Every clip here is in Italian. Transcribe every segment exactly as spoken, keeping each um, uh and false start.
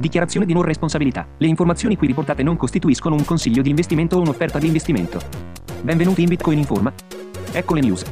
Dichiarazione di non responsabilità. Le informazioni qui riportate non costituiscono un consiglio di investimento o un'offerta di investimento. Benvenuti in Bitcoin Informa. Ecco le news.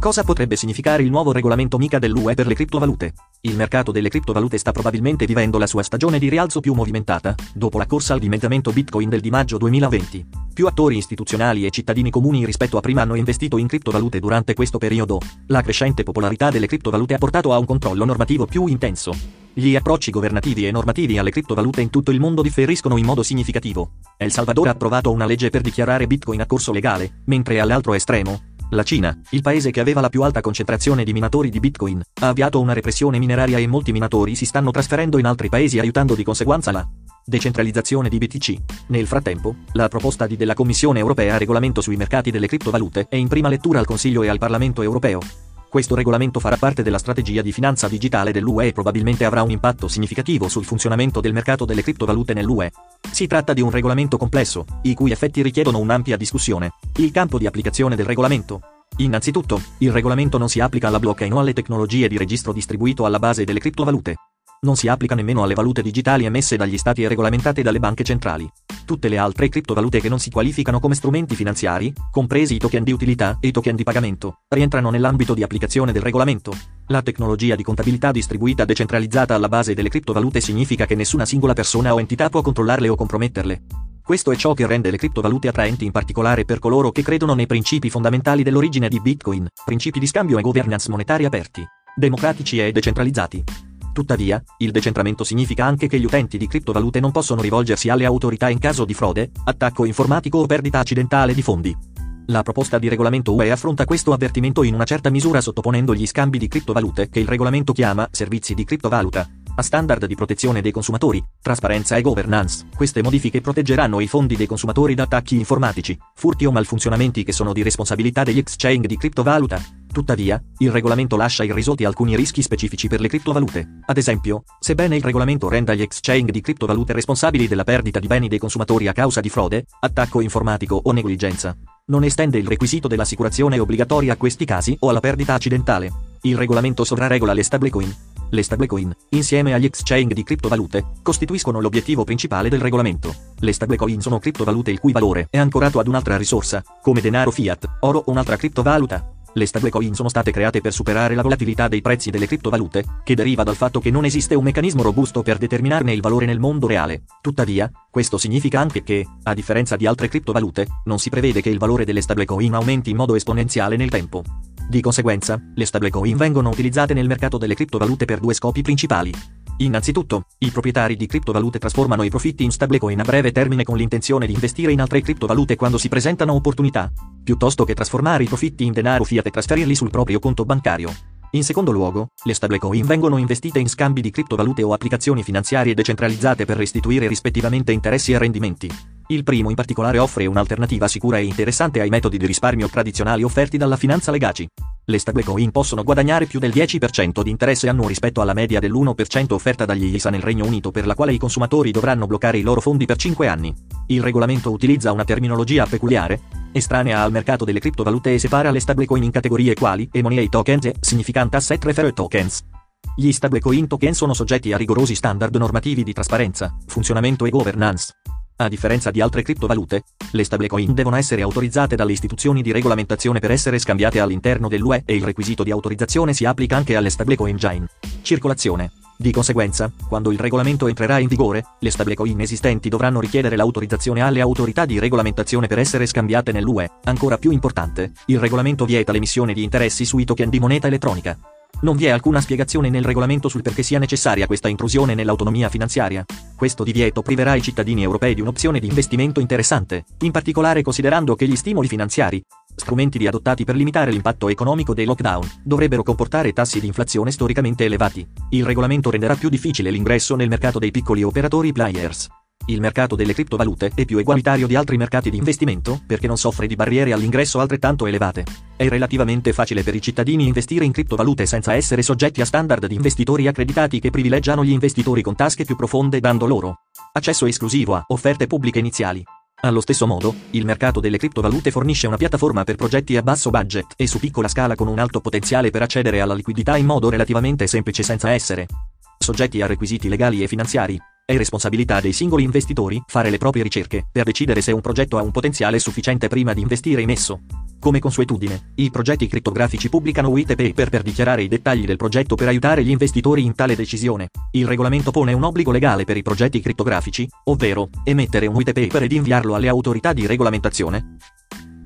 Cosa potrebbe significare il nuovo regolamento MiCA dell'U E per le criptovalute? Il mercato delle criptovalute sta probabilmente vivendo la sua stagione di rialzo più movimentata, dopo la corsa al dimezzamento Bitcoin del di maggio duemilaventi. Più attori istituzionali e cittadini comuni rispetto a prima hanno investito in criptovalute durante questo periodo. La crescente popolarità delle criptovalute ha portato a un controllo normativo più intenso. Gli approcci governativi e normativi alle criptovalute in tutto il mondo differiscono in modo significativo. El Salvador ha approvato una legge per dichiarare Bitcoin a corso legale, mentre all'altro estremo, la Cina, il paese che aveva la più alta concentrazione di minatori di Bitcoin, ha avviato una repressione mineraria e molti minatori si stanno trasferendo in altri paesi, aiutando di conseguenza la decentralizzazione di B T C. Nel frattempo, la proposta di della Commissione Europea a regolamento sui mercati delle criptovalute è in prima lettura al Consiglio e al Parlamento europeo. Questo regolamento farà parte della strategia di finanza digitale dell'U E e probabilmente avrà un impatto significativo sul funzionamento del mercato delle criptovalute nell'U E. Si tratta di un regolamento complesso, i cui effetti richiedono un'ampia discussione. Il campo di applicazione del regolamento. Innanzitutto, il regolamento non si applica alla blockchain o alle tecnologie di registro distribuito alla base delle criptovalute. Non si applica nemmeno alle valute digitali emesse dagli stati e regolamentate dalle banche centrali. Tutte le altre criptovalute che non si qualificano come strumenti finanziari, compresi i token di utilità e i token di pagamento, rientrano nell'ambito di applicazione del regolamento. La tecnologia di contabilità distribuita decentralizzata alla base delle criptovalute significa che nessuna singola persona o entità può controllarle o comprometterle. Questo è ciò che rende le criptovalute attraenti, in particolare per coloro che credono nei principi fondamentali dell'origine di Bitcoin, principi di scambio e governance monetaria aperti, democratici e decentralizzati. Tuttavia, il decentramento significa anche che gli utenti di criptovalute non possono rivolgersi alle autorità in caso di frode, attacco informatico o perdita accidentale di fondi. La proposta di regolamento U E affronta questo avvertimento in una certa misura sottoponendo gli scambi di criptovalute, che il regolamento chiama servizi di criptovaluta, a standard di protezione dei consumatori, trasparenza e governance. Queste modifiche proteggeranno i fondi dei consumatori da attacchi informatici, furti o malfunzionamenti che sono di responsabilità degli exchange di criptovaluta. Tuttavia, il regolamento lascia irrisolti alcuni rischi specifici per le criptovalute. Ad esempio, sebbene il regolamento renda gli exchange di criptovalute responsabili della perdita di beni dei consumatori a causa di frode, attacco informatico o negligenza, non estende il requisito dell'assicurazione obbligatoria a questi casi o alla perdita accidentale. Il regolamento sovraregola le stablecoin. Le stablecoin, insieme agli exchange di criptovalute, costituiscono l'obiettivo principale del regolamento. Le stablecoin sono criptovalute il cui valore è ancorato ad un'altra risorsa, come denaro fiat, oro o un'altra criptovaluta. Le stablecoin sono state create per superare la volatilità dei prezzi delle criptovalute, che deriva dal fatto che non esiste un meccanismo robusto per determinarne il valore nel mondo reale. Tuttavia, questo significa anche che, a differenza di altre criptovalute, non si prevede che il valore delle stablecoin aumenti in modo esponenziale nel tempo. Di conseguenza, le stablecoin vengono utilizzate nel mercato delle criptovalute per due scopi principali. Innanzitutto, i proprietari di criptovalute trasformano i profitti in stablecoin a breve termine con l'intenzione di investire in altre criptovalute quando si presentano opportunità, piuttosto che trasformare i profitti in denaro fiat e trasferirli sul proprio conto bancario. In secondo luogo, le stablecoin vengono investite in scambi di criptovalute o applicazioni finanziarie decentralizzate per restituire rispettivamente interessi e rendimenti. Il primo in particolare offre un'alternativa sicura e interessante ai metodi di risparmio tradizionali offerti dalla finanza legaci. Le stablecoin possono guadagnare più del dieci per cento di interesse annuo rispetto alla media dell'uno per cento offerta dagli I S A nel Regno Unito, per la quale i consumatori dovranno bloccare i loro fondi per cinque anni. Il regolamento utilizza una terminologia peculiare, estranea al mercato delle criptovalute, e separa le stablecoin in categorie quali E-Money E-Tokens e Significant Asset Referred Tokens. Gli stablecoin token sono soggetti a rigorosi standard normativi di trasparenza, funzionamento e governance. A differenza di altre criptovalute, le stablecoin devono essere autorizzate dalle istituzioni di regolamentazione per essere scambiate all'interno dell'U E, e il requisito di autorizzazione si applica anche alle stablecoin già in circolazione. Di conseguenza, quando il regolamento entrerà in vigore, le stablecoin esistenti dovranno richiedere l'autorizzazione alle autorità di regolamentazione per essere scambiate nell'U E. Ancora più importante, il regolamento vieta l'emissione di interessi sui token di moneta elettronica. Non vi è alcuna spiegazione nel regolamento sul perché sia necessaria questa intrusione nell'autonomia finanziaria. Questo divieto priverà i cittadini europei di un'opzione di investimento interessante, in particolare considerando che gli stimoli finanziari, strumenti adottati per limitare l'impatto economico dei lockdown, dovrebbero comportare tassi di inflazione storicamente elevati. Il regolamento renderà più difficile l'ingresso nel mercato dei piccoli operatori players. Il mercato delle criptovalute è più egualitario di altri mercati di investimento perché non soffre di barriere all'ingresso altrettanto elevate. È relativamente facile per i cittadini investire in criptovalute senza essere soggetti a standard di investitori accreditati che privilegiano gli investitori con tasche più profonde, dando loro accesso esclusivo a offerte pubbliche iniziali. Allo stesso modo, il mercato delle criptovalute fornisce una piattaforma per progetti a basso budget e su piccola scala con un alto potenziale per accedere alla liquidità in modo relativamente semplice senza essere soggetti a requisiti legali e finanziari. È responsabilità dei singoli investitori fare le proprie ricerche per decidere se un progetto ha un potenziale sufficiente prima di investire in esso. Come consuetudine, i progetti criptografici pubblicano white paper per dichiarare i dettagli del progetto per aiutare gli investitori in tale decisione. Il regolamento pone un obbligo legale per i progetti criptografici, ovvero emettere un white paper ed inviarlo alle autorità di regolamentazione.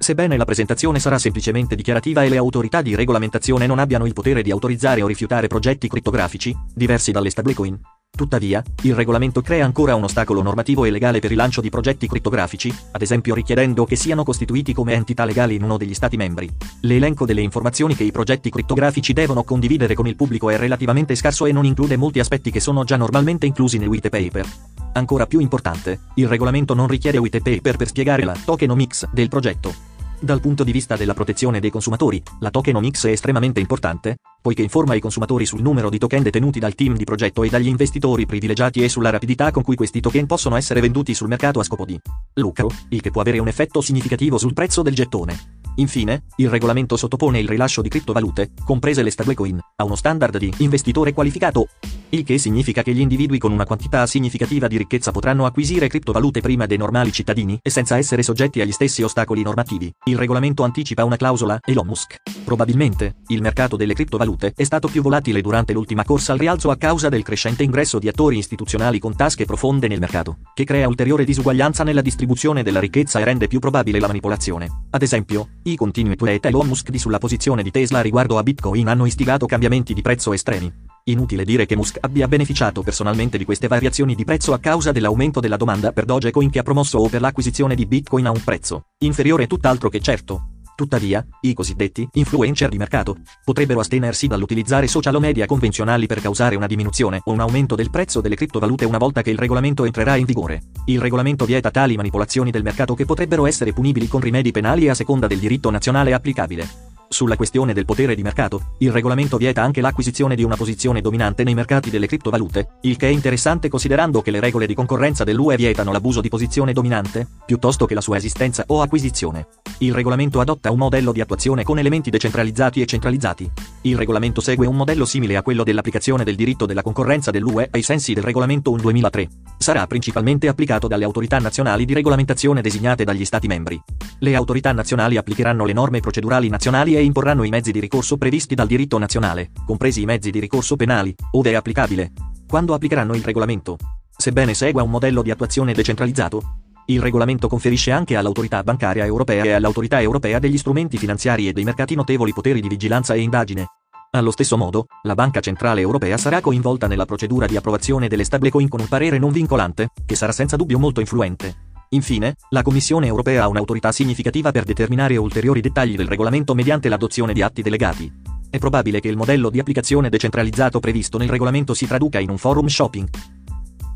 Sebbene la presentazione sarà semplicemente dichiarativa e le autorità di regolamentazione non abbiano il potere di autorizzare o rifiutare progetti criptografici, diversi dalle stablecoin. Tuttavia, il regolamento crea ancora un ostacolo normativo e legale per il lancio di progetti criptografici, ad esempio richiedendo che siano costituiti come entità legali in uno degli Stati membri. L'elenco delle informazioni che i progetti criptografici devono condividere con il pubblico è relativamente scarso e non include molti aspetti che sono già normalmente inclusi nel white paper. Ancora più importante, il regolamento non richiede white paper per spiegare la tokenomics del progetto. Dal punto di vista della protezione dei consumatori, la tokenomics è estremamente importante, poiché informa i consumatori sul numero di token detenuti dal team di progetto e dagli investitori privilegiati e sulla rapidità con cui questi token possono essere venduti sul mercato a scopo di lucro, il che può avere un effetto significativo sul prezzo del gettone. Infine, il regolamento sottopone il rilascio di criptovalute, comprese le stablecoin, a uno standard di investitore qualificato, il che significa che gli individui con una quantità significativa di ricchezza potranno acquisire criptovalute prima dei normali cittadini e senza essere soggetti agli stessi ostacoli normativi. Il regolamento anticipa una clausola Elon Musk. Probabilmente, il mercato delle criptovalute è stato più volatile durante l'ultima corsa al rialzo a causa del crescente ingresso di attori istituzionali con tasche profonde nel mercato, che crea ulteriore disuguaglianza nella distribuzione della ricchezza e rende più probabile la manipolazione. Ad esempio, i continui tweet Elon Musk di sulla posizione di Tesla riguardo a Bitcoin hanno istigato cambiamenti di prezzo estremi. Inutile dire che Musk abbia beneficiato personalmente di queste variazioni di prezzo a causa dell'aumento della domanda per Dogecoin che ha promosso o per l'acquisizione di Bitcoin a un prezzo inferiore tutt'altro che certo. Tuttavia, i cosiddetti influencer di mercato potrebbero astenersi dall'utilizzare social media convenzionali per causare una diminuzione o un aumento del prezzo delle criptovalute una volta che il regolamento entrerà in vigore. Il regolamento vieta tali manipolazioni del mercato che potrebbero essere punibili con rimedi penali a seconda del diritto nazionale applicabile. Sulla questione del potere di mercato, il regolamento vieta anche l'acquisizione di una posizione dominante nei mercati delle criptovalute, il che è interessante considerando che le regole di concorrenza dell'U E vietano l'abuso di posizione dominante, piuttosto che la sua esistenza o acquisizione. Il regolamento adotta un modello di attuazione con elementi decentralizzati e centralizzati. Il regolamento segue un modello simile a quello dell'applicazione del diritto della concorrenza dell'U E ai sensi del regolamento duemilatré. Sarà principalmente applicato dalle autorità nazionali di regolamentazione designate dagli Stati membri. Le autorità nazionali applicheranno le norme procedurali nazionali e imporranno i mezzi di ricorso previsti dal diritto nazionale, compresi i mezzi di ricorso penali, ove è applicabile, quando applicheranno il regolamento. Sebbene segua un modello di attuazione decentralizzato, il regolamento conferisce anche all'autorità bancaria europea e all'autorità europea degli strumenti finanziari e dei mercati notevoli poteri di vigilanza e indagine. Allo stesso modo, la Banca Centrale Europea sarà coinvolta nella procedura di approvazione delle stablecoin con un parere non vincolante, che sarà senza dubbio molto influente. Infine, la Commissione Europea ha un'autorità significativa per determinare ulteriori dettagli del regolamento mediante l'adozione di atti delegati. È probabile che il modello di applicazione decentralizzato previsto nel regolamento si traduca in un forum shopping,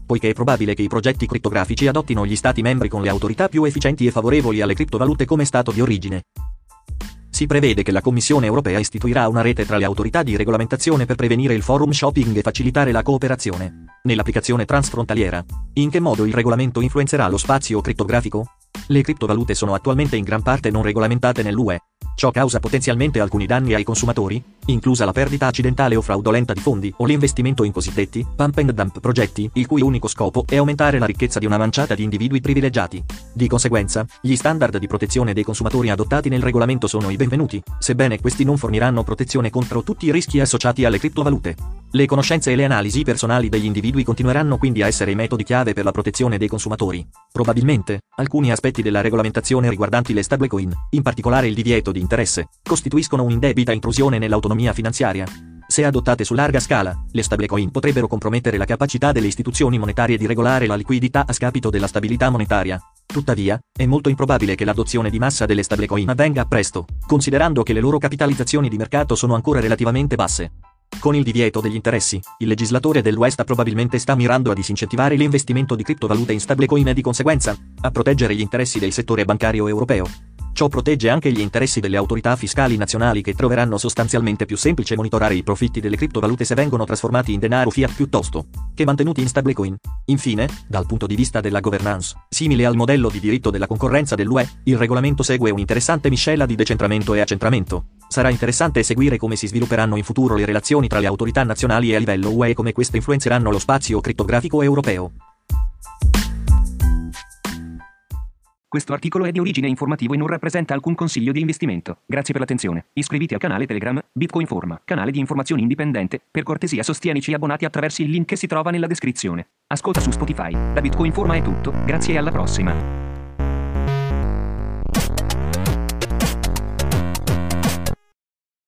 poiché è probabile che i progetti criptografici adottino gli Stati membri con le autorità più efficienti e favorevoli alle criptovalute come stato di origine. Si prevede che la Commissione Europea istituirà una rete tra le autorità di regolamentazione per prevenire il forum shopping e facilitare la cooperazione nell'applicazione transfrontaliera. In che modo il regolamento influenzerà lo spazio criptografico? Le criptovalute sono attualmente in gran parte non regolamentate nell'U E. Ciò causa potenzialmente alcuni danni ai consumatori, inclusa la perdita accidentale o fraudolenta di fondi o l'investimento in cosiddetti pump and dump progetti, il cui unico scopo è aumentare la ricchezza di una manciata di individui privilegiati. Di conseguenza, gli standard di protezione dei consumatori adottati nel regolamento sono i benvenuti, sebbene questi non forniranno protezione contro tutti i rischi associati alle criptovalute. Le conoscenze e le analisi personali degli individui continueranno quindi a essere i metodi chiave per la protezione dei consumatori. Probabilmente, alcuni aspetti della regolamentazione riguardanti le stablecoin, in particolare il divieto di interesse, costituiscono un'indebita intrusione nell'autonomia finanziaria. Se adottate su larga scala, le stablecoin potrebbero compromettere la capacità delle istituzioni monetarie di regolare la liquidità a scapito della stabilità monetaria. Tuttavia, è molto improbabile che l'adozione di massa delle stablecoin avvenga presto, considerando che le loro capitalizzazioni di mercato sono ancora relativamente basse. Con il divieto degli interessi, il legislatore dell'U E probabilmente sta mirando a disincentivare l'investimento di criptovalute in stablecoin e di conseguenza, a proteggere gli interessi del settore bancario europeo. Ciò protegge anche gli interessi delle autorità fiscali nazionali, che troveranno sostanzialmente più semplice monitorare i profitti delle criptovalute se vengono trasformati in denaro fiat piuttosto che mantenuti in stablecoin. Infine, dal punto di vista della governance, simile al modello di diritto della concorrenza dell'U E, il regolamento segue un'interessante miscela di decentramento e accentramento. Sarà interessante seguire come si svilupperanno in futuro le relazioni tra le autorità nazionali e a livello U E e come queste influenzeranno lo spazio criptografico europeo. Questo articolo è di origine informativo e non rappresenta alcun consiglio di investimento. Grazie per l'attenzione. Iscriviti al canale Telegram, Bitcoin Forma, canale di informazione indipendente. Per cortesia sostienici abbonati attraverso il link che si trova nella descrizione. Ascolta su Spotify. Da Bitcoin Forma è tutto, grazie e alla prossima.